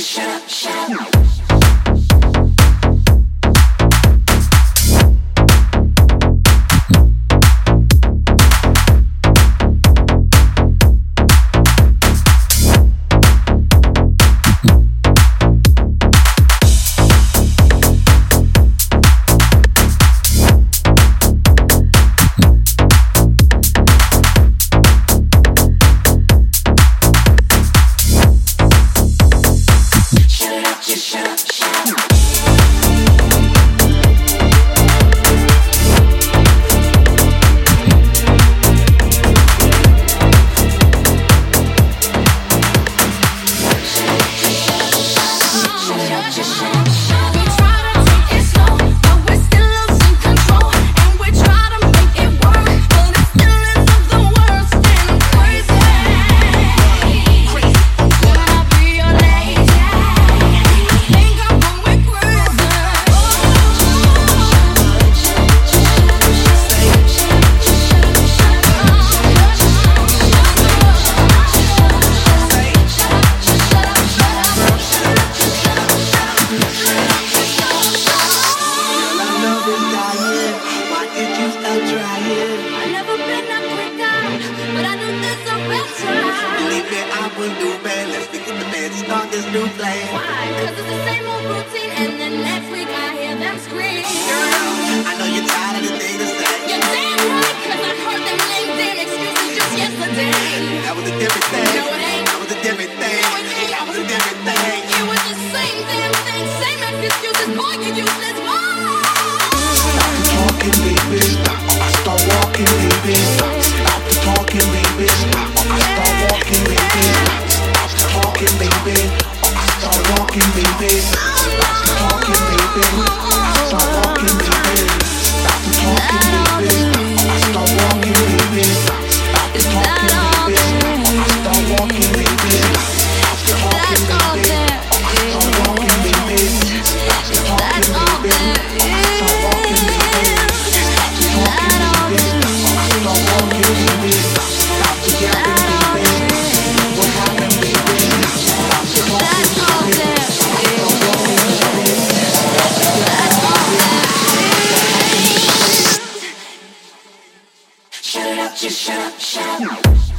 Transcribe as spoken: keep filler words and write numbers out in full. Just shut up, shut up.